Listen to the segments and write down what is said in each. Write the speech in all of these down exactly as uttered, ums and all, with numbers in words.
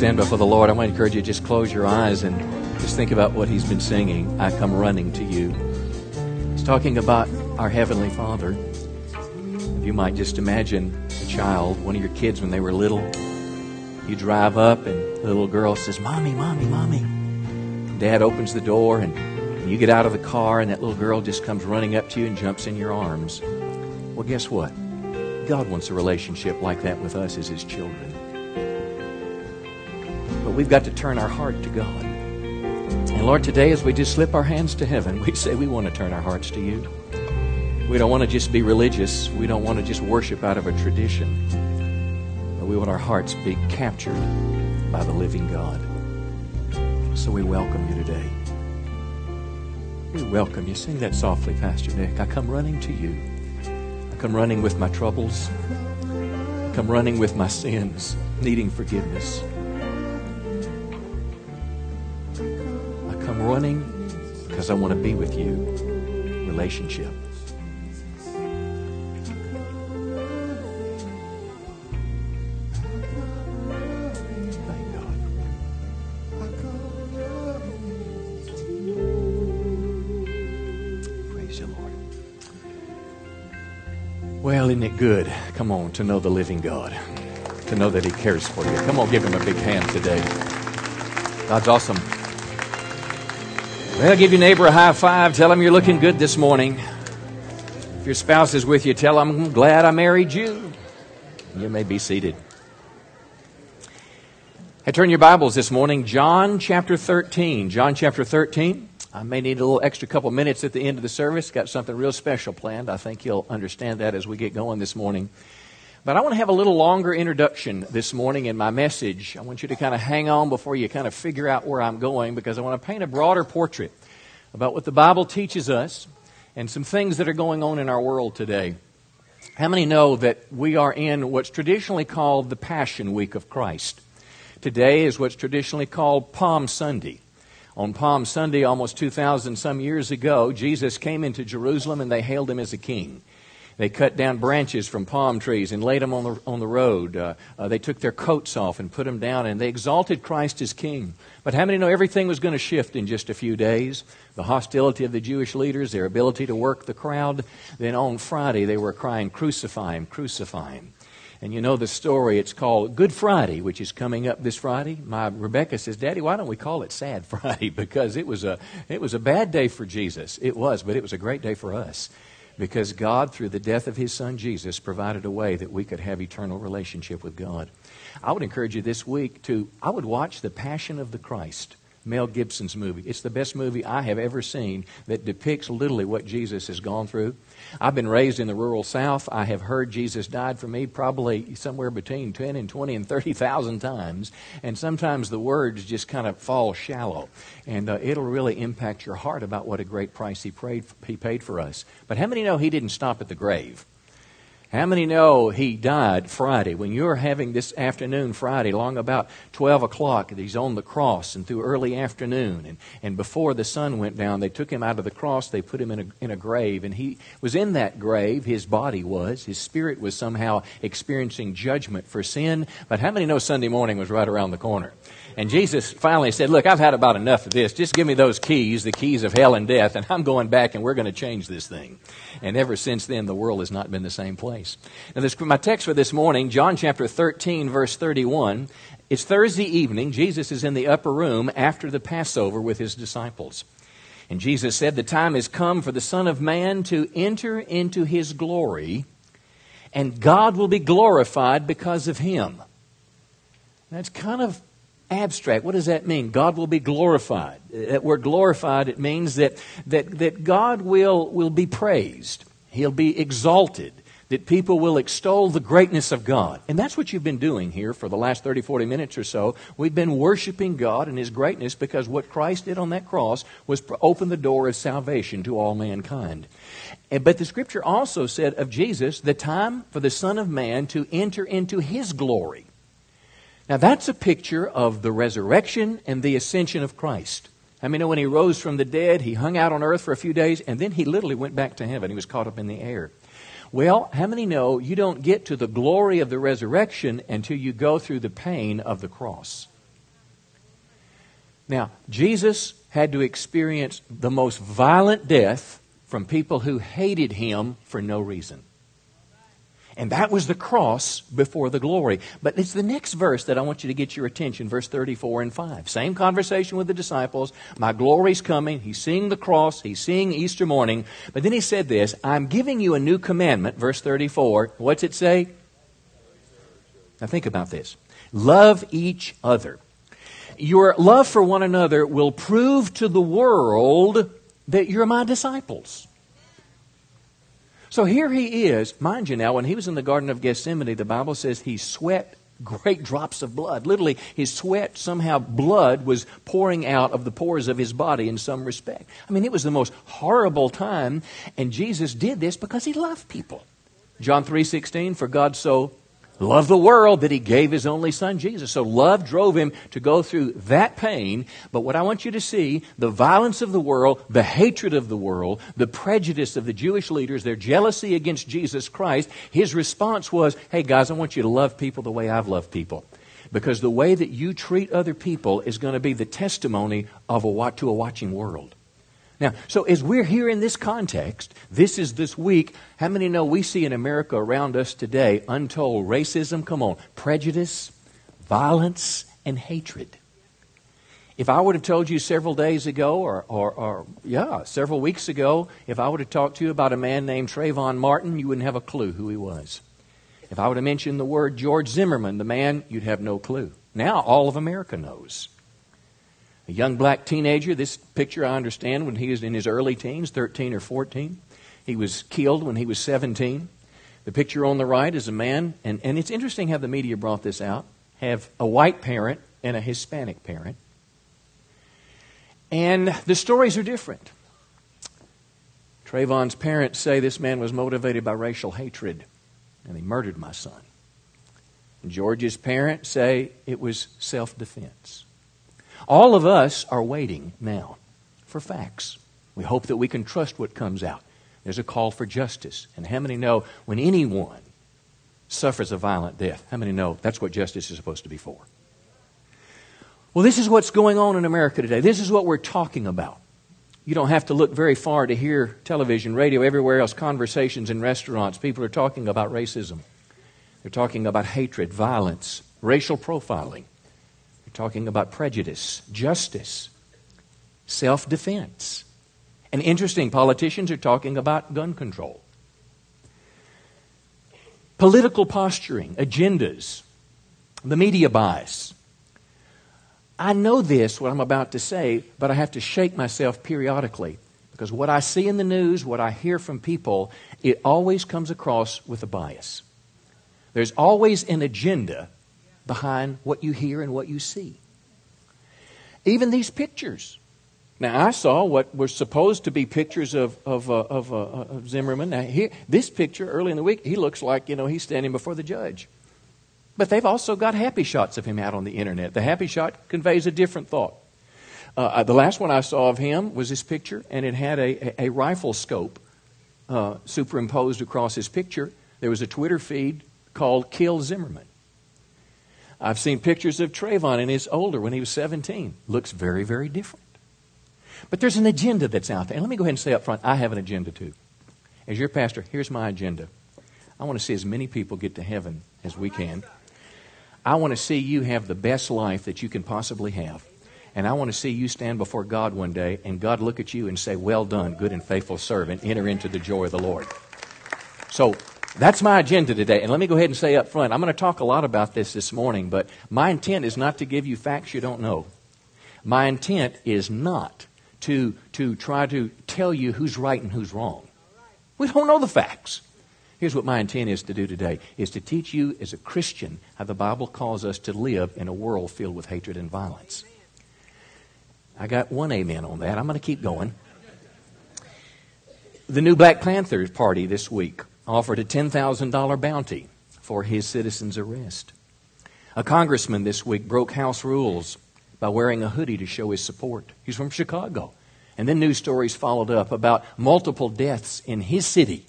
stand before the Lord, I want to encourage you to just close your eyes and just think about what he's been singing, I Come Running to You. He's talking about our Heavenly Father. If you might just imagine a child, one of your kids when they were little, you drive up and the little girl says, Mommy, Mommy, Mommy. Dad opens the door and you get out of the car and that little girl just comes running up to you and jumps in your arms. Well, guess what? God wants a relationship like that with us as his children. But we've got to turn our heart to God. And Lord, today as we just slip our hands to heaven, we say we want to turn our hearts to you. We don't want to just be religious. We don't want to just worship out of a tradition. But we want our hearts to be captured by the living God. So we welcome you today. We welcome you. Sing that softly, Pastor Nick. I come running to you. I come running with my troubles. I come running with my sins, needing forgiveness. I come running because I want to be with you. Relationship. Isn't it good, come on, to know the living God, to know that he cares for you. Come on, give him a big hand today. God's awesome. Well, give your neighbor a high five. Tell him you're looking good this morning. If your spouse is with you, tell him, I'm glad I married you. You may be seated. Hey, turn your Bibles this morning. John chapter thirteen. John chapter thirteen. I may need a little extra couple minutes at the end of the service. Got something real special planned. I think you'll understand that as we get going this morning. But I want to have a little longer introduction this morning in my message. I want you to kind of hang on before you kind of figure out where I'm going, because I want to paint a broader portrait about what the Bible teaches us and some things that are going on in our world today. How many know that we are in what's traditionally called the Passion Week of Christ? Today is what's traditionally called Palm Sunday. On Palm Sunday, almost two thousand some years ago, Jesus came into Jerusalem and they hailed him as a king. They cut down branches from palm trees and laid them on the, on the road. Uh, uh, they took their coats off and put them down, and they exalted Christ as king. But how many know everything was going to shift in just a few days? The hostility of the Jewish leaders, their ability to work the crowd. Then on Friday, they were crying, crucify him, crucify him. And you know the story, it's called Good Friday, which is coming up this Friday. My Rebecca says, Daddy, why don't we call it Sad Friday? Because it was a it was a bad day for Jesus. It was, but it was a great day for us. Because God, through the death of his son Jesus, provided a way that we could have eternal relationship with God. I would encourage you this week to, I would watch The Passion of the Christ, Mel Gibson's movie. It's the best movie I have ever seen that depicts literally what Jesus has gone through. I've been raised in the rural South. I have heard Jesus died for me probably somewhere between ten and twenty and thirty thousand times. And sometimes the words just kind of fall shallow. And uh, it'll really impact your heart about what a great price he, prayed, he paid for us. But how many know he didn't stop at the grave? How many know he died Friday? When you're having this afternoon Friday, long about twelve o'clock, he's on the cross and through early afternoon. And, and before the sun went down, they took him out of the cross. They put him in a, in a grave. And he was in that grave. His body was. His spirit was somehow experiencing judgment for sin. But how many know Sunday morning was right around the corner? And Jesus finally said, look, I've had about enough of this. Just give me those keys, the keys of hell and death, and I'm going back and we're going to change this thing. And ever since then, the world has not been the same place. Now, this, my text for this morning, John chapter thirteen, verse thirty-one. It's Thursday evening. Jesus is in the upper room after the Passover with his disciples. And Jesus said, the time has come for the Son of Man to enter into his glory, and God will be glorified because of him. That's kind of abstract. What does that mean? God will be glorified. That word glorified, it means that, that, that God will, will be praised. He'll be exalted. That people will extol the greatness of God. And that's what you've been doing here for the last thirty, forty minutes or so. We've been worshiping God and his greatness, because what Christ did on that cross was open the door of salvation to all mankind. But the Scripture also said of Jesus, the time for the Son of Man to enter into his glory. Now that's a picture of the resurrection and the ascension of Christ. I mean, when he rose from the dead, he hung out on earth for a few days, and then he literally went back to heaven. He was caught up in the air. Well, how many know you don't get to the glory of the resurrection until you go through the pain of the cross? Now, Jesus had to experience the most violent death from people who hated him for no reason. And that was the cross before the glory. But it's the next verse that I want you to get your attention, verse thirty-four and five. Same conversation with the disciples. My glory's coming. He's seeing the cross. He's seeing Easter morning. But then he said this, I'm giving you a new commandment, verse thirty-four. What's it say? Now think about this. Love each other. Your love for one another will prove to the world that you're my disciples. So here he is. Mind you now, when he was in the Garden of Gethsemane, the Bible says he sweat great drops of blood. Literally, his sweat, somehow blood was pouring out of the pores of his body in some respect. I mean, it was the most horrible time, and Jesus did this because he loved people. John three sixteen, for God so loved the world that he gave his only son, Jesus. So love drove him to go through that pain. But what I want you to see, the violence of the world, the hatred of the world, the prejudice of the Jewish leaders, their jealousy against Jesus Christ, his response was, hey guys, I want you to love people the way I've loved people. Because the way that you treat other people is going to be the testimony of a, to a watching world. Now, so as we're here in this context, this is this week, how many know we see in America around us today untold racism, come on, prejudice, violence, and hatred. If I would have told you several days ago or, or, or yeah, several weeks ago, if I would have talked to you about a man named Trayvon Martin, you wouldn't have a clue who he was. If I would have mentioned the word George Zimmerman, the man, you'd have no clue. Now all of America knows. A young black teenager, this picture I understand when he was in his early teens, thirteen or fourteen. He was killed when he was seventeen. The picture on the right is a man, and, and it's interesting how the media brought this out, have a white parent and a Hispanic parent. And the stories are different. Trayvon's parents say this man was motivated by racial hatred, and he murdered my son. And George's parents say it was self-defense. All of us are waiting now for facts. We hope that we can trust what comes out. There's a call for justice. And how many know when anyone suffers a violent death, how many know that's what justice is supposed to be for? Well, this is what's going on in America today. This is what we're talking about. You don't have to look very far to hear television, radio, everywhere else, conversations in restaurants. People are talking about racism. They're talking about hatred, violence, racial profiling. Talking about prejudice, justice, self-defense. And interesting, politicians are talking about gun control. Political posturing, agendas, the media bias. I know this, what I'm about to say, but I have to shake myself periodically because what I see in the news, what I hear from people, it always comes across with a bias. There's always an agenda behind what you hear and what you see. Even these pictures. Now, I saw what were supposed to be pictures of of, uh, of, uh, of Zimmerman. Now, here, this picture early in the week, he looks like, you know, he's standing before the judge. But they've also got happy shots of him out on the internet. The happy shot conveys a different thought. Uh, the last one I saw of him was this picture, and it had a, a, a rifle scope uh, superimposed across his picture. There was a Twitter feed called Kill Zimmerman. I've seen pictures of Trayvon in his older when he was seventeen. Looks very, very different. But there's an agenda that's out there. And let me go ahead and say up front, I have an agenda too. As your pastor, here's my agenda. I want to see as many people get to heaven as we can. I want to see you have the best life that you can possibly have. And I want to see you stand before God one day and God look at you and say, well done, good and faithful servant. Enter into the joy of the Lord. So that's my agenda today. And let me go ahead and say up front, I'm going to talk a lot about this this morning, but my intent is not to give you facts you don't know. My intent is not to, to try to tell you who's right and who's wrong. We don't know the facts. Here's what my intent is to do today, is to teach you as a Christian how the Bible calls us to live in a world filled with hatred and violence. I got one amen on that. I'm going to keep going. The New Black Panther Party this week offered a ten thousand dollars bounty for his citizen's arrest. A congressman this week broke House rules by wearing a hoodie to show his support. He's from Chicago. And then news stories followed up about multiple deaths in his city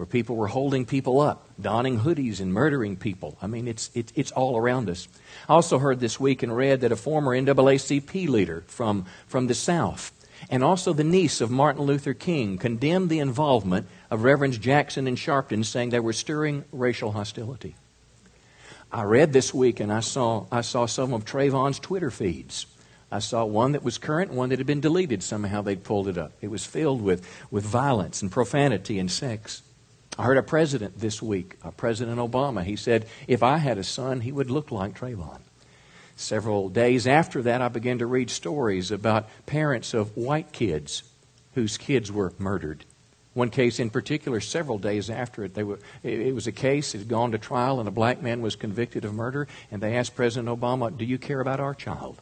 where people were holding people up, donning hoodies and murdering people. I mean, it's, it, it's all around us. I also heard this week and read that a former N double A C P leader from, from the South and also the niece of Martin Luther King condemned the involvement of Reverends Jackson and Sharpton, saying they were stirring racial hostility. I read this week and I saw, I saw some of Trayvon's Twitter feeds. I saw one that was current and one that had been deleted. Somehow they'd pulled it up. It was filled with, with violence and profanity and sex. I heard a president this week, uh, President Obama. He said, if I had a son, he would look like Trayvon. Several days after that, I began to read stories about parents of white kids whose kids were murdered. One case in particular, several days after it, they were, it, it was a case that had gone to trial and a black man was convicted of murder. And they asked President Obama, do you care about our child?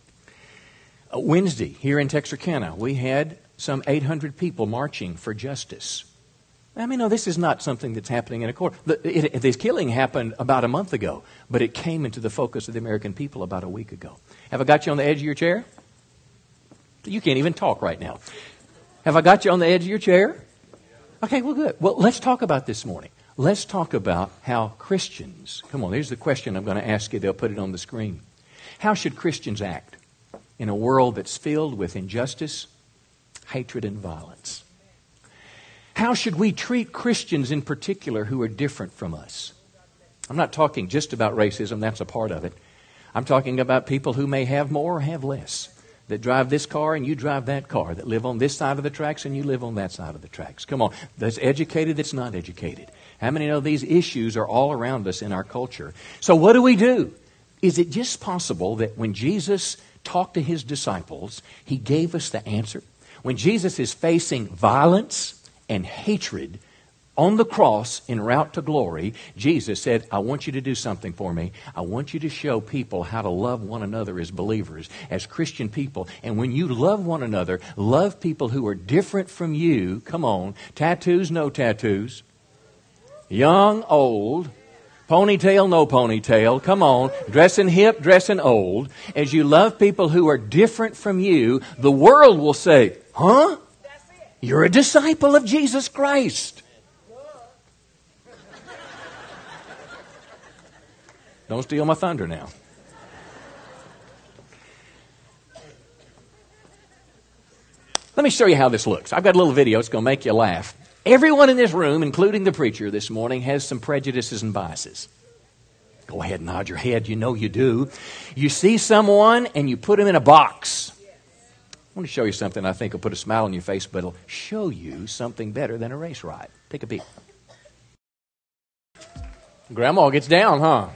Uh, Wednesday, here in Texarkana, we had some eight hundred people marching for justice. I mean, no, this is not something that's happening in a court. The, it, this killing happened about a month ago, but it came into the focus of the American people about a week ago. Have I got you on the edge of your chair? You can't even talk right now. Have I got you on the edge of your chair? Okay, well, good. Well, let's talk about this morning. Let's talk about how Christians, come on, here's the question I'm going to ask you. They'll put it on the screen. How should Christians act in a world that's filled with injustice, hatred, and violence? How should we treat Christians in particular who are different from us? I'm not talking just about racism. That's a part of it. I'm talking about people who may have more or have less, that drive this car and you drive that car, that live on this side of the tracks and you live on that side of the tracks. Come on, that's educated, that's not educated. How many know these issues are all around us in our culture? So what do we do? Is it just possible that when Jesus talked to his disciples, he gave us the answer? When Jesus is facing violence and hatred on the cross en route to glory, Jesus said, I want you to do something for me. I want you to show people how to love one another as believers, as Christian people. And when you love one another, love people who are different from you. Come on, tattoos, no tattoos. Young, old. Ponytail, no ponytail. Come on, dressing hip, dressing old. As you love people who are different from you, the world will say, huh? You're a disciple of Jesus Christ. Don't steal my thunder now. Let me show you how this looks. I've got a little video. It's going to make you laugh. Everyone in this room, including the preacher this morning, has some prejudices and biases. Go ahead and nod your head. You know you do. You see someone and you put them in a box. I want to show you something I think will put a smile on your face, but it'll show you something better than a race ride. Take a peek. Grandma gets down, huh?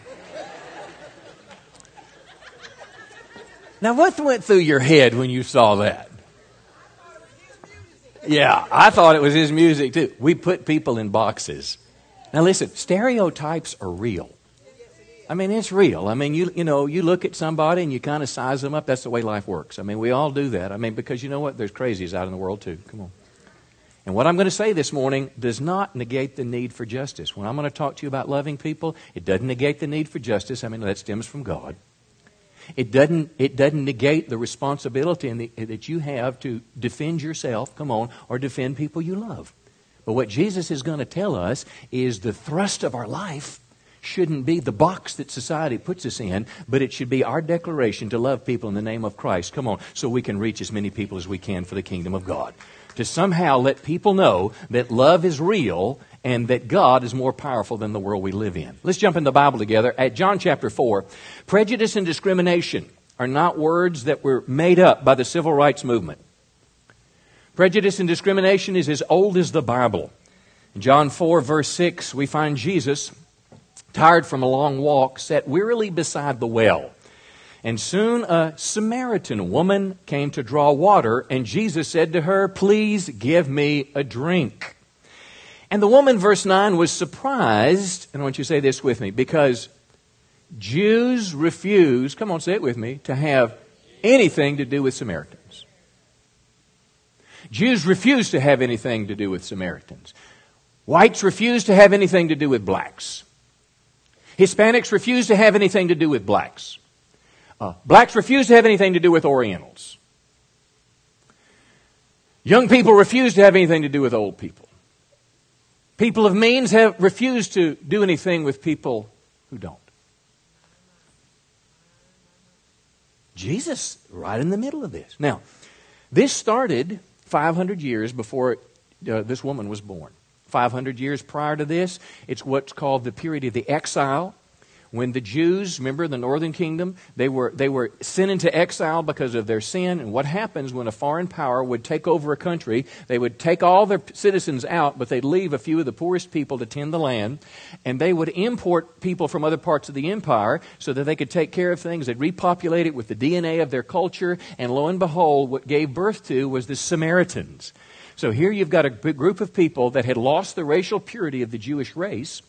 Now, what went through your head when you saw that? Yeah, I thought it was his music too. We put people in boxes. Now listen, stereotypes are real. I mean, it's real. I mean, you you know, you look at somebody and you kind of size them up. That's the way life works. I mean, we all do that. I mean, because you know what? There's crazies out in the world too. Come on. And what I'm going to say this morning does not negate the need for justice. When I'm going to talk to you about loving people, it doesn't negate the need for justice. I mean, that stems from God. It doesn't, it doesn't negate the responsibility in the, that you have to defend yourself, come on, or defend people you love. But what Jesus is going to tell us is the thrust of our life shouldn't be the box that society puts us in, but it should be our declaration to love people in the name of Christ, come on, so we can reach as many people as we can for the kingdom of God. To somehow let people know that love is real and that God is more powerful than the world we live in. Let's jump in the Bible together. At John chapter four, prejudice and discrimination are not words that were made up by the civil rights movement. Prejudice and discrimination is as old as the Bible. In John four, verse six, we find Jesus, tired from a long walk, sat wearily beside the well. And soon a Samaritan woman came to draw water, and Jesus said to her, please give me a drink. And the woman, verse nine, was surprised, and I want you to say this with me, because Jews refuse, come on, say it with me, to have anything to do with Samaritans. Jews refuse to have anything to do with Samaritans. Whites refuse to have anything to do with blacks. Hispanics refuse to have anything to do with blacks. Uh, blacks refuse to have anything to do with Orientals. Young people refuse to have anything to do with old people. People of means have refused to do anything with people who don't. Jesus, right in the middle of this. Now, this started five hundred years before it, uh, this woman was born. five hundred years prior to this, it's what's called the period of the exile. When the Jews, remember the northern kingdom, they were they were sent into exile because of their sin. And what happens when a foreign power would take over a country, they would take all their citizens out, but they'd leave a few of the poorest people to tend the land. And they would import people from other parts of the empire so that they could take care of things. They'd repopulate it with the D N A of their culture. And lo and behold, what gave birth to was the Samaritans. So here you've got a group of people that had lost the racial purity of the Jewish race,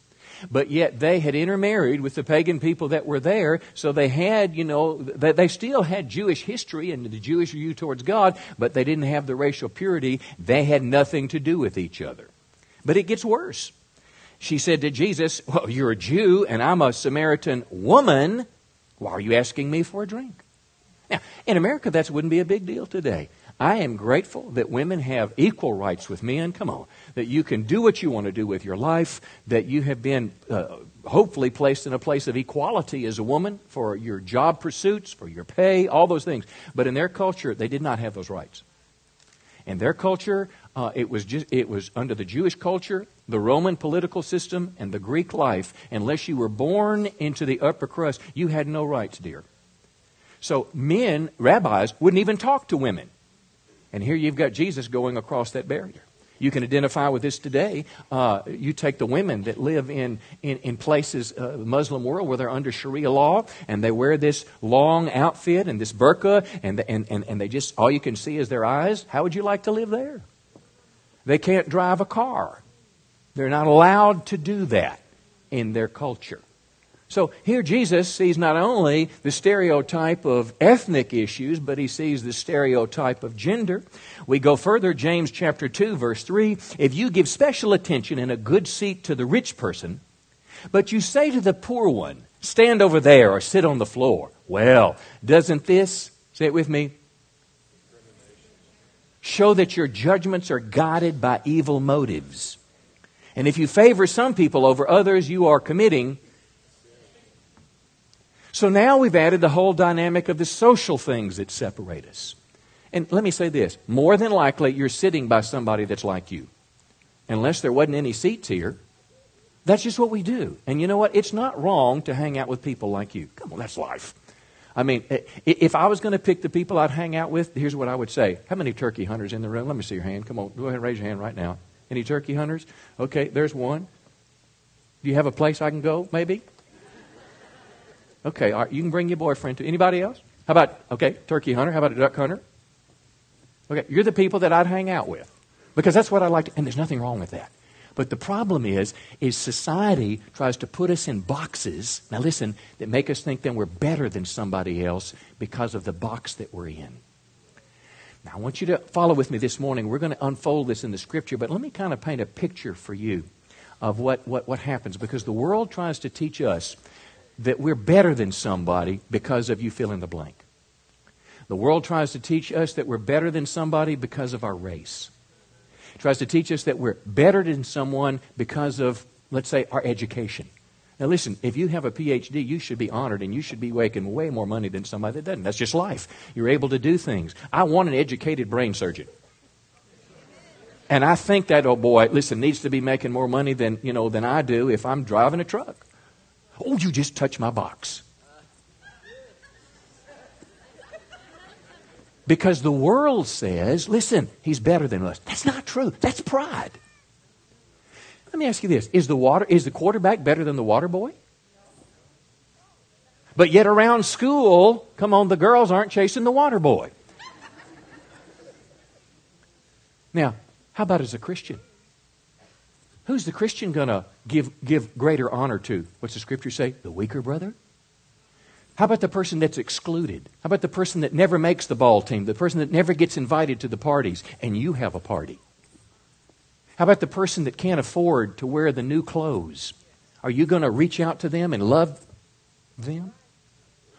but yet they had intermarried with the pagan people that were there, so they had, you know, they still had Jewish history and the Jewish view towards God, but they didn't have the racial purity. They had nothing to do with each other. But it gets worse. She said to Jesus, well, you're a Jew and I'm a Samaritan woman. Why are you asking me for a drink? Now, in America, that wouldn't be a big deal today. I am grateful that women have equal rights with men. Come on. That you can do what you want to do with your life. That you have been uh, hopefully placed in a place of equality as a woman for your job pursuits, for your pay, all those things. But in their culture, they did not have those rights. In their culture, uh, it was just, it was under the Jewish culture, the Roman political system, and the Greek life. Unless you were born into the upper crust, you had no rights, dear. So men, rabbis, wouldn't even talk to women. And here you've got Jesus going across that barrier. You can identify with this today. Uh, you take the women that live in, in, in places, uh, the Muslim world, where they're under Sharia law, and they wear this long outfit and this burqa, and, and, and, and they just, all you can see is their eyes. How would you like to live there? They can't drive a car. They're not allowed to do that in their culture. So here Jesus sees not only the stereotype of ethnic issues, but he sees the stereotype of gender. We go further, James chapter two, verse three. If you give special attention and a good seat to the rich person, but you say to the poor one, stand over there or sit on the floor. Well, doesn't this, say it with me, show that your judgments are guided by evil motives? And if you favor some people over others, you are committing. So now we've added the whole dynamic of the social things that separate us. And let me say this. More than likely, you're sitting by somebody that's like you. Unless there wasn't any seats here. That's just what we do. And you know what? It's not wrong to hang out with people like you. Come on, that's life. I mean, if I was going to pick the people I'd hang out with, here's what I would say. How many turkey hunters in the room? Let me see your hand. Come on, go ahead and raise your hand right now. Any turkey hunters? Okay, there's one. Do you have a place I can go, maybe? Okay, all right, you can bring your boyfriend to. Anybody else? How about, okay, turkey hunter? How about a duck hunter? Okay, you're the people that I'd hang out with. Because that's what I like to, and there's nothing wrong with that. But the problem is, is society tries to put us in boxes, now listen, that make us think that we're better than somebody else because of the box that we're in. Now, I want you to follow with me this morning. We're going to unfold this in the Scripture, but let me kind of paint a picture for you of what, what, what happens. Because the world tries to teach us that we're better than somebody because of you fill in the blank. The world tries to teach us that we're better than somebody because of our race. It tries to teach us that we're better than someone because of, let's say, our education. Now listen, if you have a P H D, you should be honored and you should be making way more money than somebody that doesn't. That's just life. You're able to do things. I want an educated brain surgeon. And I think that, oh boy, listen, needs to be making more money than, you know, than I do if I'm driving a truck. Oh, you just touched my box. Because the world says, listen, he's better than us. That's not true. That's pride. Let me ask you this. Is the water, is the quarterback better than the water boy? But yet around school, come on, the girls aren't chasing the water boy. Now, how about as a Christian? Who's the Christian going to give give greater honor to? What's the Scripture say? The weaker brother? How about the person that's excluded? How about the person that never makes the ball team? The person that never gets invited to the parties? And you have a party. How about the person that can't afford to wear the new clothes? Are you going to reach out to them and love them?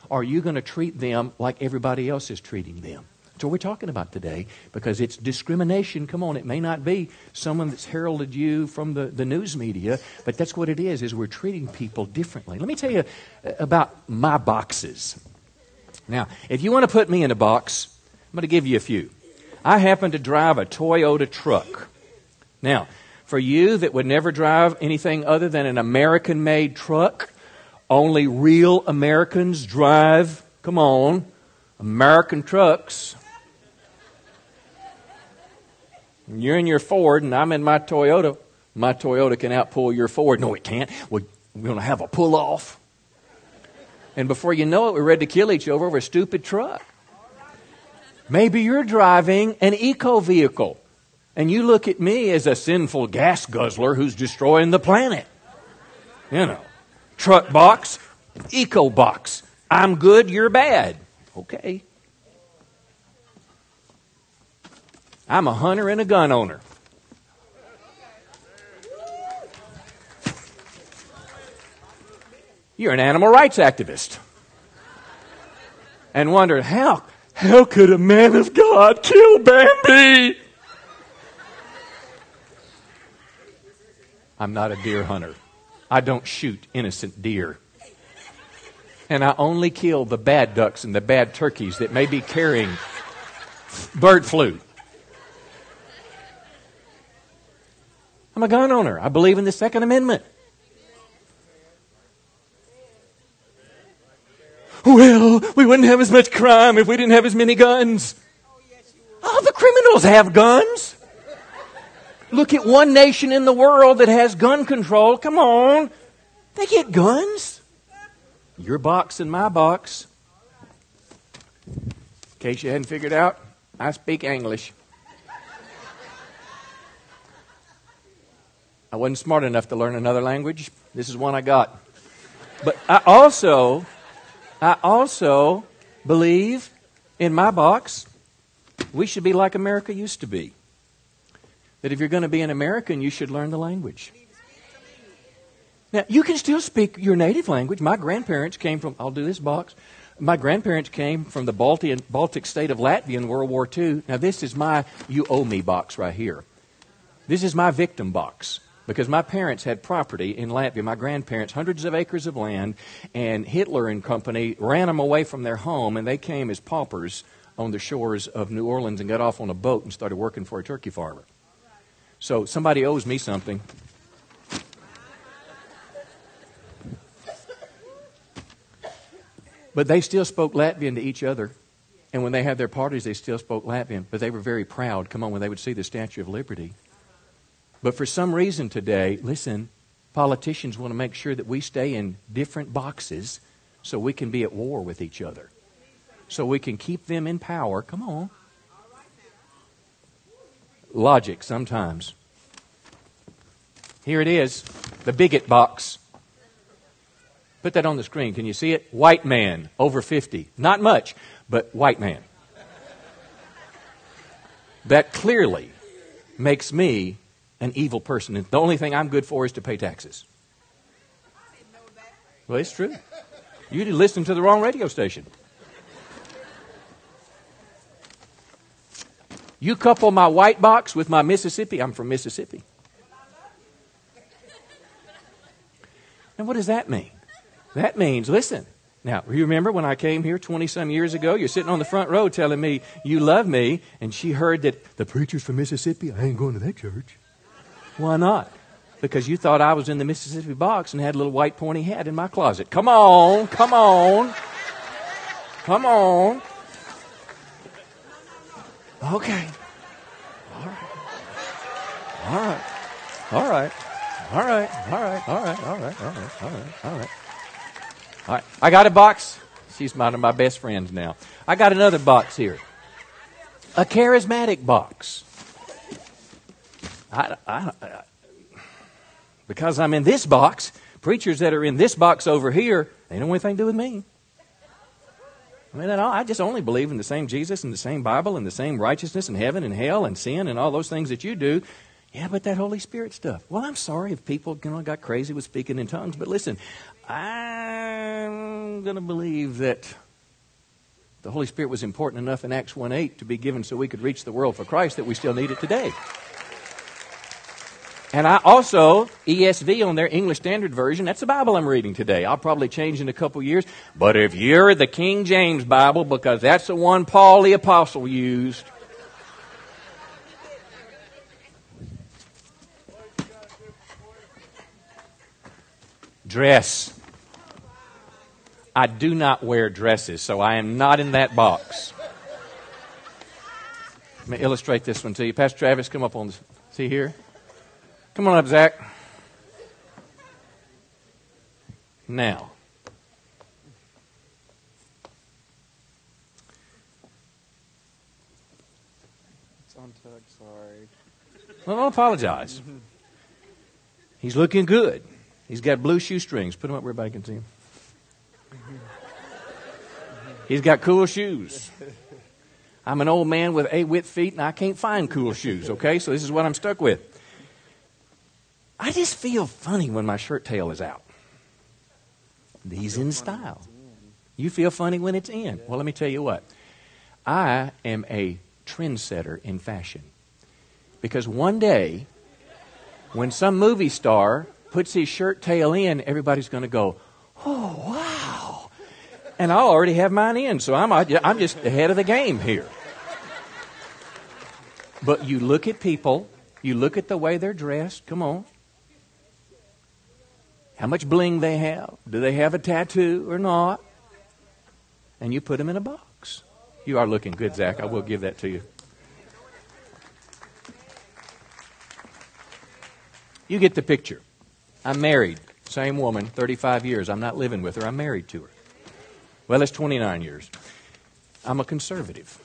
Or are you going to treat them like everybody else is treating them? That's what we're talking about today, because it's discrimination. Come on, it may not be someone that's heralded you from the, the news media, but that's what it is, is we're treating people differently. Let me tell you about my boxes. Now, if you want to put me in a box, I'm going to give you a few. I happen to drive a Toyota truck. Now, for you that would never drive anything other than an American-made truck, only real Americans drive, come on, American trucks. And you're in your Ford and I'm in my Toyota. My Toyota can outpull your Ford. No, it can't. We're going to have a pull-off. And before you know it, we're ready to kill each other over a stupid truck. Maybe you're driving an eco-vehicle, and you look at me as a sinful gas guzzler who's destroying the planet. You know, truck box, eco box. I'm good, you're bad. Okay. I'm a hunter and a gun owner. You're an animal rights activist. And wonder, how, how could a man of God kill Bambi? I'm not a deer hunter. I don't shoot innocent deer. And I only kill the bad ducks and the bad turkeys that may be carrying bird flu. I'm a gun owner. I believe in the Second Amendment. Well, we wouldn't have as much crime if we didn't have as many guns. All the criminals have guns. Look at one nation in the world that has gun control. Come on. They get guns. Your box and my box. In case you hadn't figured out, I speak English. I wasn't smart enough to learn another language. This is one I got. But I also, I also believe in my box, we should be like America used to be. That if you're going to be an American, you should learn the language. Now, you can still speak your native language. My grandparents came from, I'll do this box. My grandparents came from the Baltic, Baltic state of Latvia in World War Two. Now, this is my you owe me box right here. This is my victim box. Because my parents had property in Latvia. My grandparents, hundreds of acres of land. And Hitler and company ran them away from their home. And they came as paupers on the shores of New Orleans and got off on a boat and started working for a turkey farmer. So somebody owes me something. But they still spoke Latvian to each other. And when they had their parties, they still spoke Latvian. But they were very proud, come on, when they would see the Statue of Liberty. But for some reason today, listen, politicians want to make sure that we stay in different boxes so we can be at war with each other. So we can keep them in power. Come on. Logic sometimes. Here it is, the bigot box. Put that on the screen. Can you see it? White man, over fifty. Not much, but white man. That clearly makes me an evil person. And the only thing I'm good for is to pay taxes. Well, it's true. You listen to the wrong radio station. You couple my white box with my Mississippi. I'm from Mississippi. And what does that mean? That means, listen, now, you remember when I came here twenty-some years ago? You're sitting on the front row telling me you love me, and she heard that the preacher's from Mississippi. I ain't going to that church. Why not? Because you thought I was in the Mississippi box and had a little white pointy hat in my closet. Come on, come on, come on. Okay. All right. All right. All right. All right. All right. All right. All right. All right. All right. All right. All right. I got a box. She's one of my best friends now. I got another box here. A charismatic box. I, I, I, because I'm in this box, preachers that are in this box over here, they don't want anything to do with me. I mean, I just only believe in the same Jesus and the same Bible and the same righteousness and heaven and hell and sin and all those things that you do. Yeah, but that Holy Spirit stuff. Well, I'm sorry if people you know, got crazy with speaking in tongues, but listen, I'm going to believe that The Holy Spirit was important enough in Acts one eight to be given so we could reach the world for Christ that we still need it today. And I also, E S V on their English Standard Version, that's the Bible I'm reading today. I'll probably change in a couple years. But if you're the King James Bible, because that's the one Paul the Apostle used. Dress. I do not wear dresses, so I am not in that box. Let me illustrate this one to you. Pastor Travis, come up on this. See here? Come on up, Zach. Now, it's on tug. Sorry. Well, don't apologize. He's looking good. He's got blue shoestrings. Put him up where everybody can see him. He's got cool shoes. I'm an old man with a-wit feet, and I can't find cool shoes. Okay, so this is what I'm stuck with. I just feel funny when my shirt tail is out. He's in style. You feel funny when it's in. Well, let me tell you what. I am a trendsetter in fashion. Because one day, when some movie star puts his shirt tail in, everybody's going to go, oh, wow. And I already have mine in, so I'm, I'm just ahead of the game here. But you look at people, you look at the way they're dressed, come on. How much bling they have. Do they have a tattoo or not? And you put them in a box. You are looking good, Zach. I will give that to you. You get the picture. I'm married. Same woman, thirty-five years. I'm not living with her. I'm married to her. Well, it's twenty-nine years. I'm a conservative.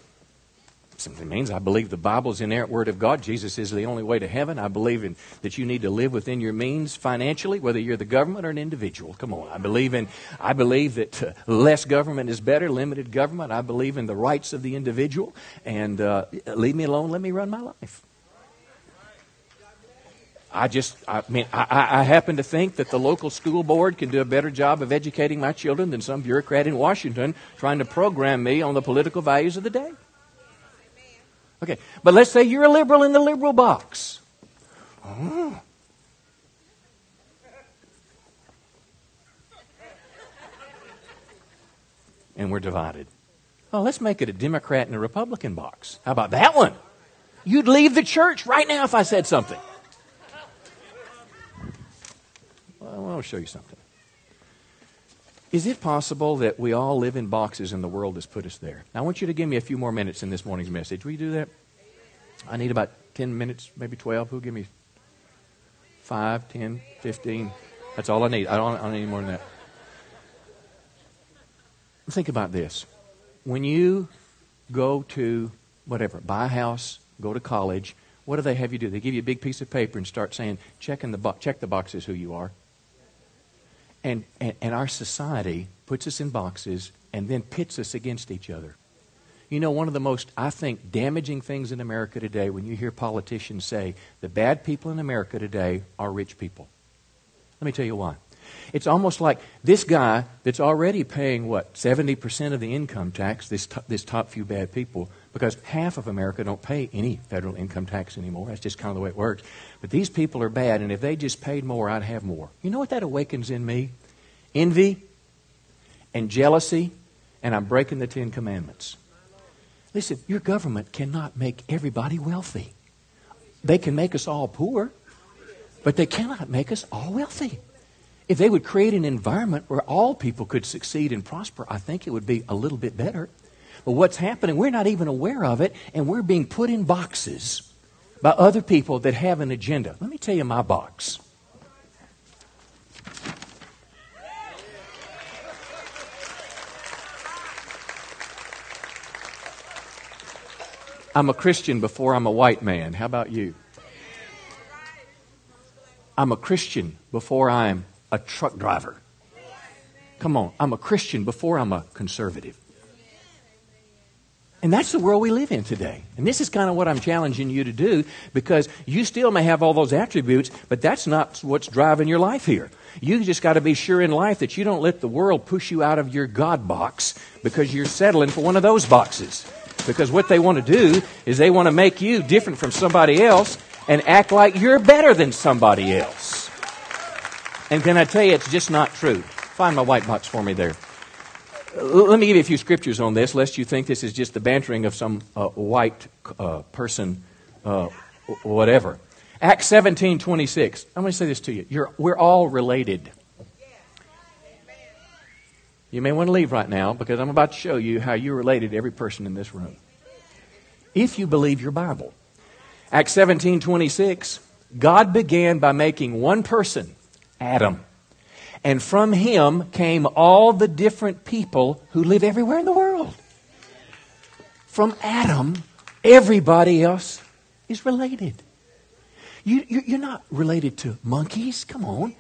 Simply means I believe the Bible's inerrant word of God. Jesus is the only way to heaven. I believe in that you need to live within your means financially, whether you're the government or an individual. Come on. I believe in. I believe that uh, less government is better, limited government. I believe in the rights of the individual. And uh, leave me alone. Let me run my life. I just, I mean, I, I happen to think that the local school board can do a better job of educating my children than some bureaucrat in Washington trying to program me on the political values of the day. Okay, but let's say you're a liberal in the liberal box. Oh. And we're divided. Oh, let's make it a Democrat in a Republican box. How about that one? You'd leave the church right now if I said something. Well, I want to show you something. Is it possible that we all live in boxes and the world has put us there? Now, I want you to give me a few more minutes in this morning's message. Will you do that? I need about ten minutes, maybe twelve. Who'll give me five, ten, fifteen? That's all I need. I don't, I don't need any more than that. Think about this. When you go to whatever, buy a house, go to college, what do they have you do? They give you a big piece of paper and start saying, check, in the, bo- check the boxes who you are. And, and and our society puts us in boxes and then pits us against each other. You know, one of the most, I think, damaging things in America today when you hear politicians say the bad people in America today are rich people. Let me tell you why. It's almost like this guy that's already paying, what, seventy percent of the income tax, this, t- this top few bad people, because half of America don't pay any federal income tax anymore. That's just kind of the way it works. But these people are bad, and if they just paid more, I'd have more. You know what that awakens in me? Envy and jealousy, and I'm breaking the Ten Commandments. Listen, your government cannot make everybody wealthy. They can make us all poor, but they cannot make us all wealthy. If they would create an environment where all people could succeed and prosper, I think it would be a little bit better. But what's happening, we're not even aware of it, and we're being put in boxes by other people that have an agenda. Let me tell you my box. I'm a Christian before I'm a white man. How about you? I'm a Christian before I'm a truck driver. Come on. I'm a Christian before I'm a conservative. And that's the world we live in today. And this is kind of what I'm challenging you to do, because you still may have all those attributes, but that's not what's driving your life here. You just got to be sure in life that you don't let the world push you out of your God box because you're settling for one of those boxes. Because what they want to do is they want to make you different from somebody else and act like you're better than somebody else. And can I tell you, it's just not true. Find my white box for me there. Let me give you a few scriptures on this, lest you think this is just the bantering of some uh, white uh, person, uh, whatever. Acts seventeen twenty-six. I'm going to say this to you. You're, we're all related. You may want to leave right now, because I'm about to show you how you're related to every person in this room, if you believe your Bible. Acts seventeen twenty-six. God began by making one person, Adam. And from him came all the different people who live everywhere in the world. From Adam, everybody else is related. You, you, you're not related to monkeys. Come on.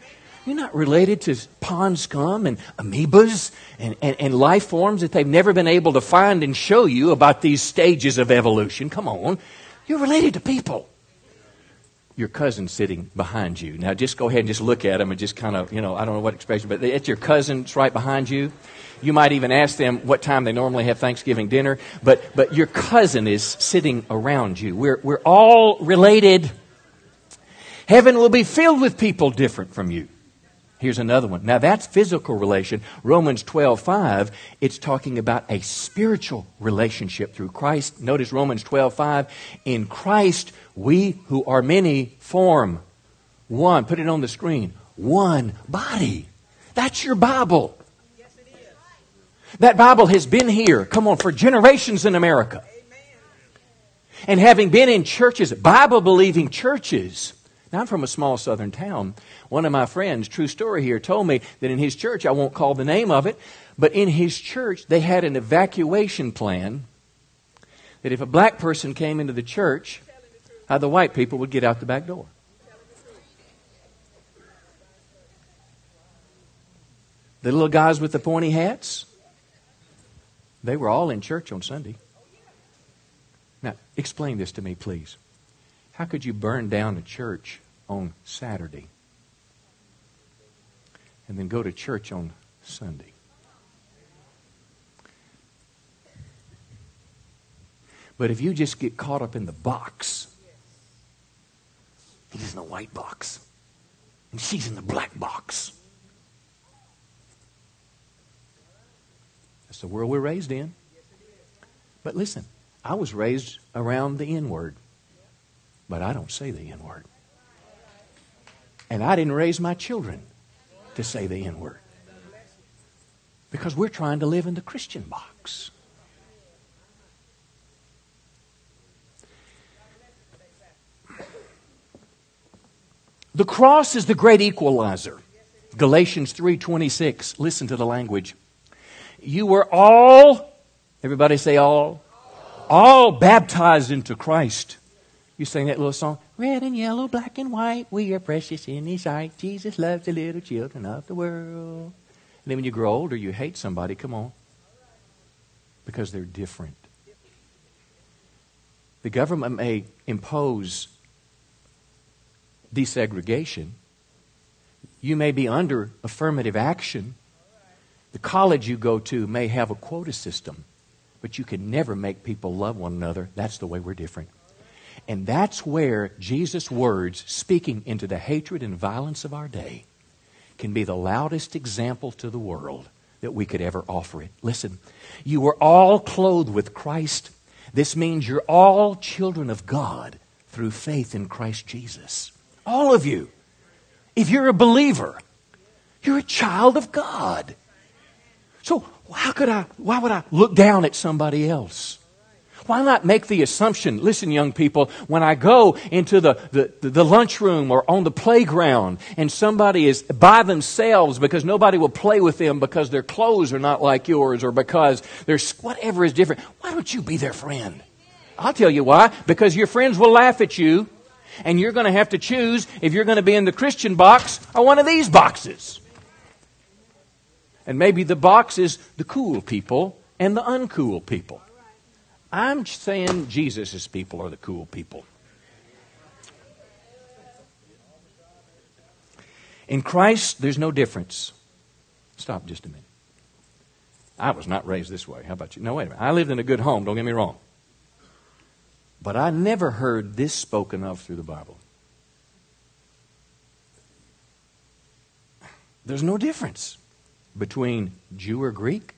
You're not related to pond scum and amoebas and, and, and life forms that they've never been able to find and show you about these stages of evolution. Come on. You're related to people. Your cousin sitting behind you. Now, just go ahead and just look at them and just kind of, you know, I don't know what expression, but it's your cousin right behind you. You might even ask them what time they normally have Thanksgiving dinner, but but your cousin is sitting around you. We're we're all related. Heaven will be filled with people different from you. Here's another one. Now, that's physical relation. Romans twelve five, it's talking about a spiritual relationship through Christ. Notice Romans twelve five, in Christ we who are many form one. Put it on the screen. One body. That's your Bible. Yes, it is. That Bible has been here, come on, for generations in America. Amen. And having been in churches, Bible-believing churches. Now, I'm from a small southern town. One of my friends, true story here, told me that in his church, I won't call the name of it, but in his church, they had an evacuation plan that if a black person came into the church, how the white people would get out the back door. The little guys with the pointy hats, they were all in church on Sunday. Now, explain this to me, please. How could you burn down a church on Saturday and then go to church on Sunday? But if you just get caught up in the box, he's in the white box, and she's in the black box. That's the world we're raised in. But listen, I was raised around the N-word, but I don't say the N-word. And I didn't raise my children to say the N-word, because we're trying to live in the Christian box. The cross is the great equalizer. Galatians three twenty-six. Listen to the language. You were all, everybody say all, all baptized into Christ. You sang that little song, red and yellow, black and white, we are precious in His sight. Jesus loves the little children of the world. And then when you grow older, you hate somebody, come on, because they're different. The government may impose desegregation. You may be under affirmative action. The college you go to may have a quota system, but you can never make people love one another. That's the way we're different. And that's where Jesus' words, speaking into the hatred and violence of our day, can be the loudest example to the world that we could ever offer it. Listen, you were all clothed with Christ. This means you're all children of God through faith in Christ Jesus. All of you, if you're a believer, you're a child of God. So how could I, why would I look down at somebody else? Why not make the assumption, listen, young people, when I go into the, the, the lunchroom or on the playground and somebody is by themselves because nobody will play with them because their clothes are not like yours or because there's whatever is different, why don't you be their friend? I'll tell you why. Because your friends will laugh at you. And you're going to have to choose if you're going to be in the Christian box or one of these boxes. And maybe the box is the cool people and the uncool people. I'm saying Jesus' people are the cool people. In Christ, there's no difference. Stop just a minute. I was not raised this way. How about you? No, wait a minute. I lived in a good home, don't get me wrong. But I never heard this spoken of through the Bible. There's no difference between Jew or Greek.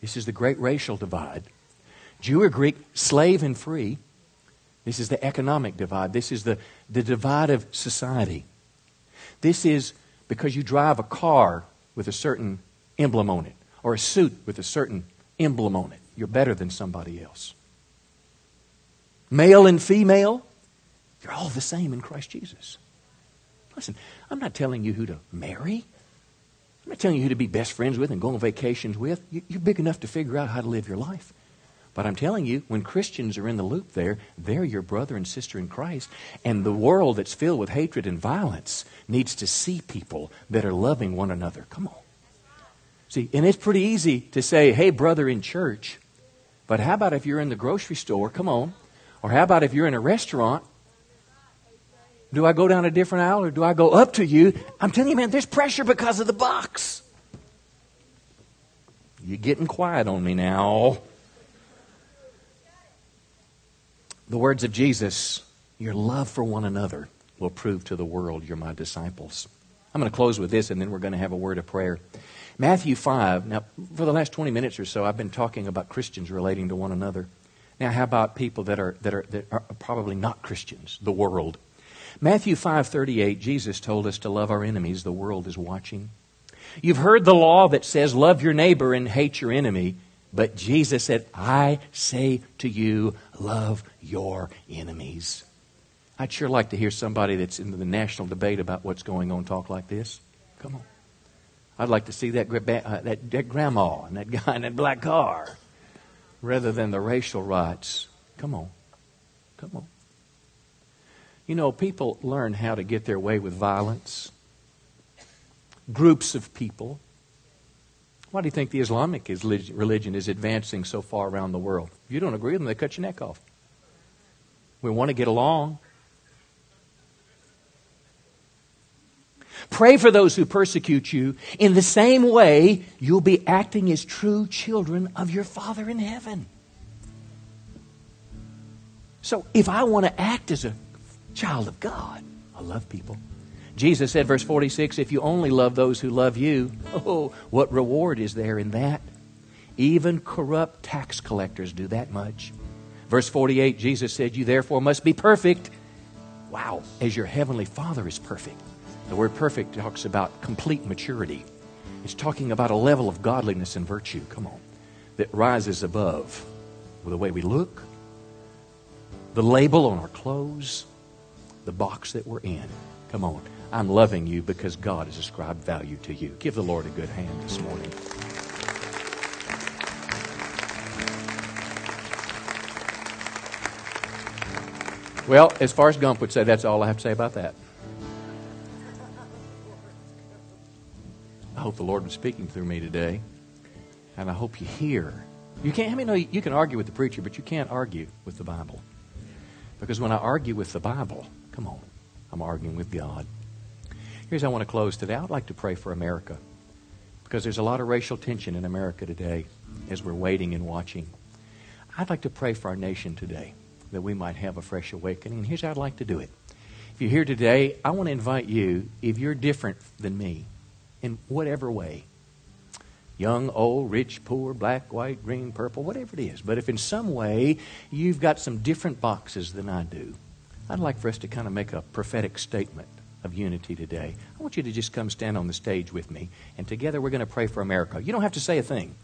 This is the great racial divide. Jew or Greek, slave and free. This is the economic divide. This is the, the divide of society. This is because you drive a car with a certain emblem on it, or a suit with a certain emblem on it, you're better than somebody else. Male and female, you're all the same in Christ Jesus. Listen, I'm not telling you who to marry. I'm not telling you who to be best friends with and go on vacations with. You're big enough to figure out how to live your life. But I'm telling you, when Christians are in the loop there, they're your brother and sister in Christ. And the world that's filled with hatred and violence needs to see people that are loving one another. Come on. See, and it's pretty easy to say, hey, brother, in church. But how about if you're in the grocery store? Come on. Or how about if you're in a restaurant? Do I go down a different aisle or do I go up to you? I'm telling you, man, there's pressure because of the box. You're getting quiet on me now. The words of Jesus, your love for one another will prove to the world you're my disciples. I'm going to close with this and then we're going to have a word of prayer. Matthew five. Now, for the last twenty minutes or so, I've been talking about Christians relating to one another. Now, how about people that are, that are, that are probably not Christians, the world? Matthew five thirty-eight, Jesus told us to love our enemies. The world is watching. You've heard the law that says love your neighbor and hate your enemy. But Jesus said, I say to you, love your enemies. I'd sure like to hear somebody that's in the national debate about what's going on talk like this. Come on. I'd like to see that, uh, that, that grandma and that guy in that black car rather than the racial riots. Come on. Come on. You know, people learn how to get their way with violence. Groups of people. Why do you think the Islamic religion is advancing so far around the world? If you don't agree with them, they cut your neck off. We want to get along. Pray for those who persecute you. In the same way, you'll be acting as true children of your Father in heaven. So if I want to act as a child of God, I love people. Jesus said, verse forty-six, if you only love those who love you, oh, what reward is there in that? Even corrupt tax collectors do that much. Verse forty-eight, Jesus said, you therefore must be perfect. Wow, as your heavenly Father is perfect. The word perfect talks about complete maturity. It's talking about a level of godliness and virtue, come on, that rises above the way we look, the label on our clothes, the box that we're in. Come on. I'm loving you because God has ascribed value to you. Give the Lord a good hand this morning. Well, as Forrest Gump would say, that's all I have to say about that. I hope the Lord was speaking through me today, and I hope you hear. You can't. I mean, no, you can argue with the preacher, but you can't argue with the Bible, because when I argue with the Bible, come on, I'm arguing with God. Here's how I want to close today. I'd like to pray for America because there's a lot of racial tension in America today as we're waiting and watching. I'd like to pray for our nation today that we might have a fresh awakening. And here's how I'd like to do it. If you're here today, I want to invite you, if you're different than me, in whatever way, young, old, rich, poor, black, white, green, purple, whatever it is, but if in some way you've got some different boxes than I do, I'd like for us to kind of make a prophetic statement of unity today. I want you to just come stand on the stage with me, and together we're going to pray for America. You don't have to say a thing,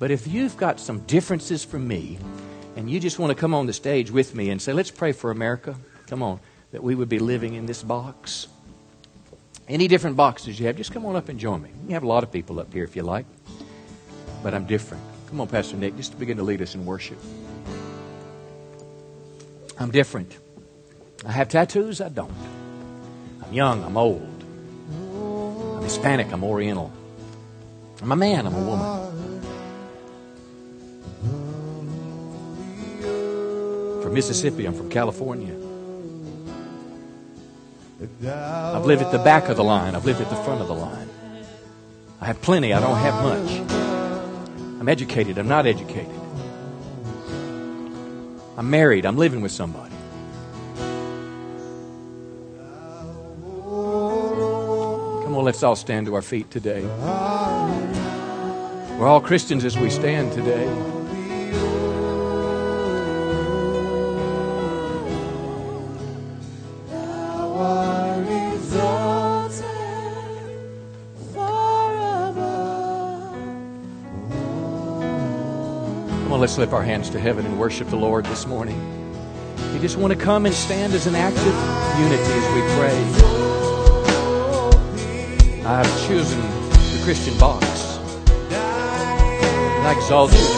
but if you've got some differences from me, and you just want to come on the stage with me and say, let's pray for America, come on, that we would be living in this box. Any different boxes you have, just come on up and join me. You have a lot of people up here if you like, but I'm different. Come on, Pastor Nick, just to begin to lead us in worship. I'm different. I have tattoos, I don't. I'm young, I'm old. I'm Hispanic, I'm Oriental. I'm a man, I'm a woman. from Mississippi. I'm from California. I've lived at the back of the line. I've lived at the front of the line. I have plenty. I don't have much. I'm educated. I'm not educated. I'm married. I'm living with somebody. Come on, let's all stand to our feet today. We're all Christians as we stand today. Let's lift our hands to heaven and worship the Lord this morning. You just want to come and stand as an act of unity as we pray. I've chosen the Christian box. And I exalt you.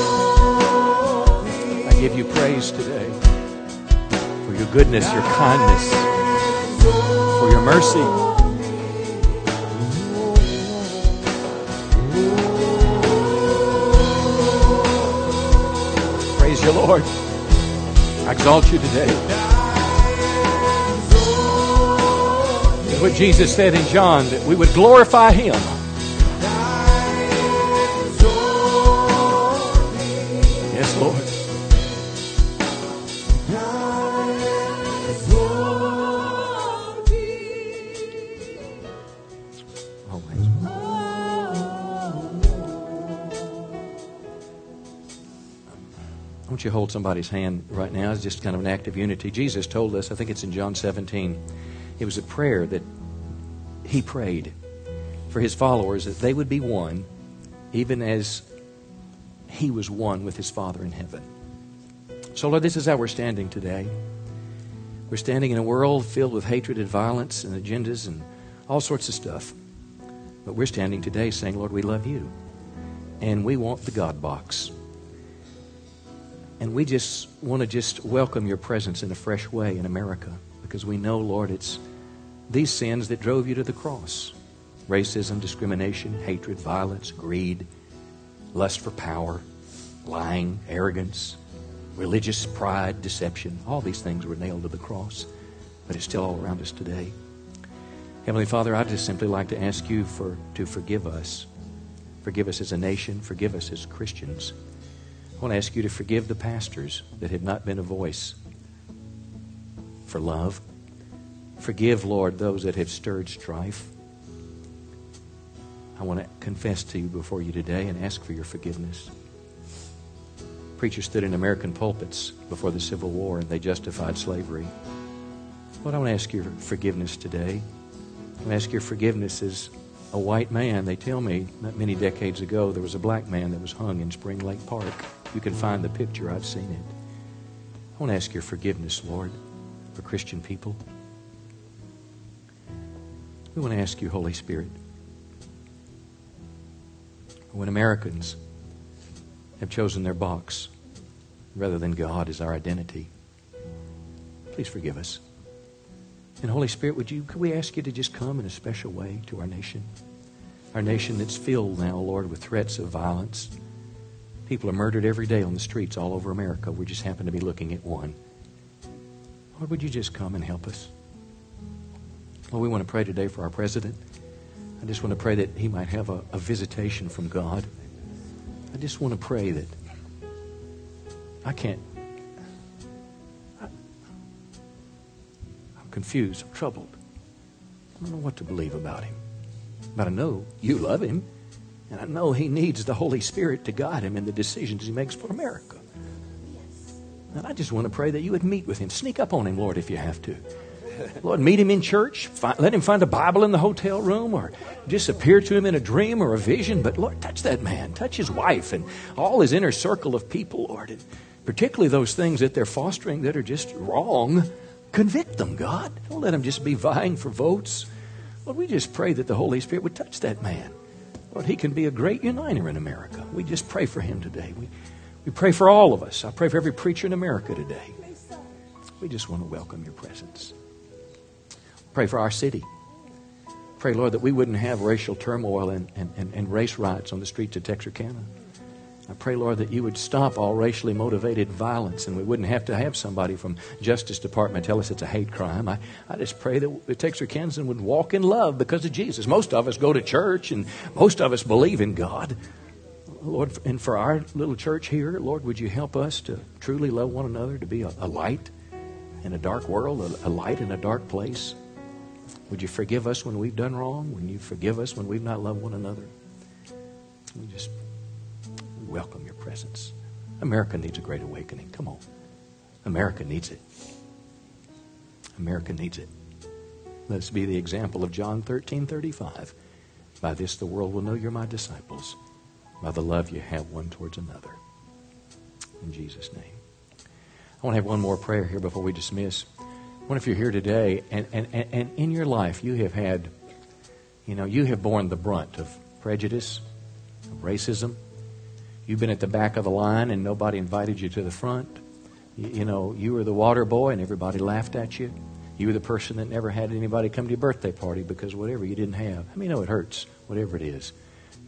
I give you praise today for your goodness, your kindness, for your mercy. Your Lord, I exalt you today. That's what Jesus said in John, that we would glorify Him. Yes, Lord. Always. Won't you hold somebody's hand right now? It's just kind of an act of unity. Jesus told us, I think it's in John seventeen, it was a prayer that He prayed for His followers, that they would be one, even as He was one with His Father in heaven. So, Lord, this is how we're standing today. We're standing in a world filled with hatred and violence and agendas and all sorts of stuff. But we're standing today saying, Lord, we love you. And we want the God box. And we just want to just welcome your presence in a fresh way in America, because we know, Lord, it's these sins that drove you to the cross. Racism, discrimination, hatred, violence, greed, lust for power, lying, arrogance, religious pride, deception. All these things were nailed to the cross, but it's still all around us today. Heavenly Father, I'd just simply like to ask you for to forgive us. Forgive us as a nation. Forgive us as Christians. I want to ask you to forgive the pastors that have not been a voice for love. Forgive, Lord, those that have stirred strife. I want to confess to you before you today and ask for your forgiveness. Preachers stood in American pulpits before the Civil War and they justified slavery. Lord, I want to ask your forgiveness today. I want to ask your forgiveness as a white man. They tell me not many decades ago there was a black man that was hung in Spring Lake Park. You can find the picture. I've seen it. I want to ask your forgiveness, Lord, for Christian people. We want to ask you, Holy Spirit, when Americans have chosen their box rather than God as our identity, please forgive us. And Holy Spirit, would you, could we ask you to just come in a special way to our nation? Our nation that's filled now, Lord, with threats of violence. People are murdered every day on the streets all over America. We just happen to be looking at one. Lord, would you just come and help us? Lord, we want to pray today for our president. I just want to pray that he might have a, a visitation from God. I just want to pray that I can't. Confused, I'm troubled. I don't know what to believe about him. But I know you love him, and I know he needs the Holy Spirit to guide him in the decisions he makes for America. Yes. And I just want to pray that you would meet with him. Sneak up on him, Lord, if you have to. Lord, meet him in church. Find, let him find a Bible in the hotel room, or just appear to him in a dream or a vision. But Lord, touch that man. Touch his wife and all his inner circle of people, Lord. And particularly those things that they're fostering that are just wrong. Convict them, God. Don't let them just be vying for votes. Lord, we just pray that the Holy Spirit would touch that man. Lord, he can be a great uniter in America. We just pray for him today. We, we pray for all of us. I pray for every preacher in America today. We just want to welcome your presence. Pray for our city. Pray, Lord, that we wouldn't have racial turmoil and, and, and, and race riots on the streets of Texarkana. I pray, Lord, that you would stop all racially motivated violence, and we wouldn't have to have somebody from Justice Department tell us it's a hate crime. I, I just pray that the Texarkansan would walk in love because of Jesus. Most of us go to church, and most of us believe in God. Lord, and for our little church here, Lord, would you help us to truly love one another, to be a, a light in a dark world, a, a light in a dark place? Would you forgive us when we've done wrong? Would you forgive us when we've not loved one another? We just welcome your presence. America needs a great awakening. Come on. America needs it. America needs it. Let us be the example of John thirteen thirty-five. By this the world will know you're my disciples, by the love you have one towards another. In Jesus' name. I want to have one more prayer here before we dismiss. I wonder if you're here today and, and, and, and in your life you have had, you know, you have borne the brunt of prejudice, of racism. You've been at the back of the line and nobody invited you to the front. You, you know, you were the water boy and everybody laughed at you. You were the person that never had anybody come to your birthday party because whatever you didn't have. I mean, no, it hurts, whatever it is.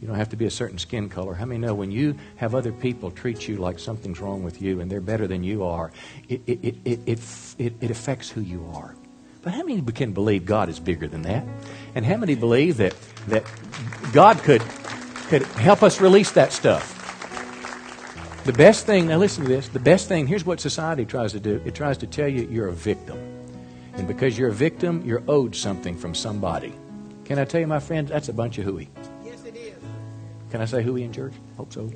You don't have to be a certain skin color. How many know when you have other people treat you like something's wrong with you and they're better than you are, it it it it it, it, it affects who you are. But how many can believe God is bigger than that? And how many believe that that God could could help us release that stuff? The best thing, now listen to this, the best thing, here's what society tries to do. It tries to tell you you're a victim. And because you're a victim, you're owed something from somebody. Can I tell you, my friend, that's a bunch of hooey. Can I say hooey in church? Hope so.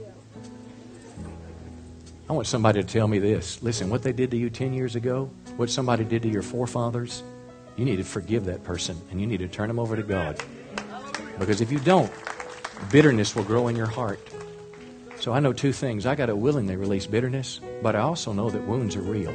I want somebody to tell me this. Listen, what they did to you ten years ago, what somebody did to your forefathers, you need to forgive that person and you need to turn them over to God. Because if you don't, bitterness will grow in your heart. So I know two things. I got to willingly release bitterness, but I also know that wounds are real.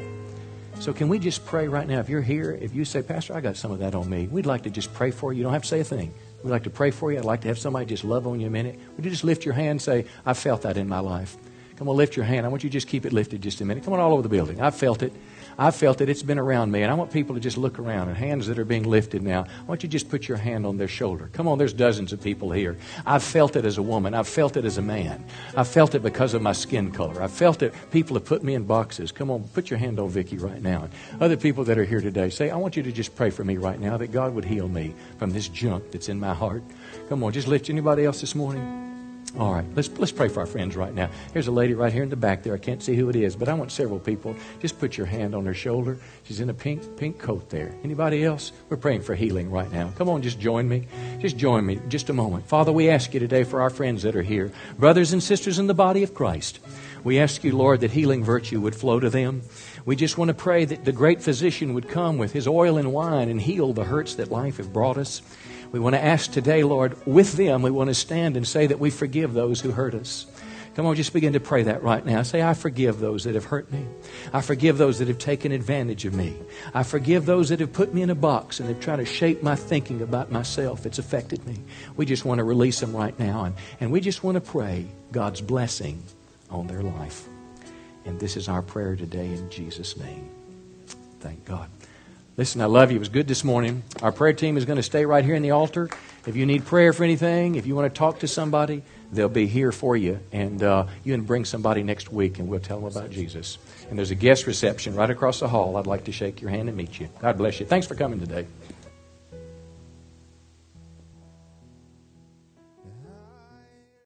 So can we just pray right now? If you're here, if you say, Pastor, I got some of that on me, we'd like to just pray for you. You don't have to say a thing. We'd like to pray for you. I'd like to have somebody just love on you a minute. Would you just lift your hand and say, I felt that in my life. Come on, lift your hand. I want you to just keep it lifted just a minute. Come on, all over the building. I felt it. I felt it. It's been around me. And I want people to just look around. And hands that are being lifted now, I want you to just put your hand on their shoulder. Come on, there's dozens of people here. I felt it as a woman. I felt it as a man. I felt it because of my skin color. I felt it. People have put me in boxes. Come on, put your hand on Vicky right now. And other people that are here today, say, I want you to just pray for me right now that God would heal me from this junk that's in my heart. Come on, just lift. Anybody else this morning? All right, let's, let's pray for our friends right now. Here's a lady right here in the back there. I can't see who it is, but I want several people. Just put your hand on her shoulder. She's in a pink pink coat there. Anybody else? We're praying for healing right now. Come on, just join me. Just join me just a moment. Father, we ask you today for our friends that are here, brothers and sisters in the body of Christ. We ask you, Lord, that healing virtue would flow to them. We just want to pray that the great physician would come with his oil and wine and heal the hurts that life have brought us. We want to ask today, Lord, with them, we want to stand and say that we forgive those who hurt us. Come on, just begin to pray that right now. Say, I forgive those that have hurt me. I forgive those that have taken advantage of me. I forgive those that have put me in a box and have tried to shape my thinking about myself. It's affected me. We just want to release them right now. And, and we just want to pray God's blessing on their life. And this is our prayer today in Jesus' name. Thank God. Listen, I love you. It was good this morning. Our prayer team is going to stay right here in the altar. If you need prayer for anything, if you want to talk to somebody, they'll be here for you. And uh, you can bring somebody next week, and we'll tell them about Jesus. And there's a guest reception right across the hall. I'd like to shake your hand and meet you. God bless you. Thanks for coming today.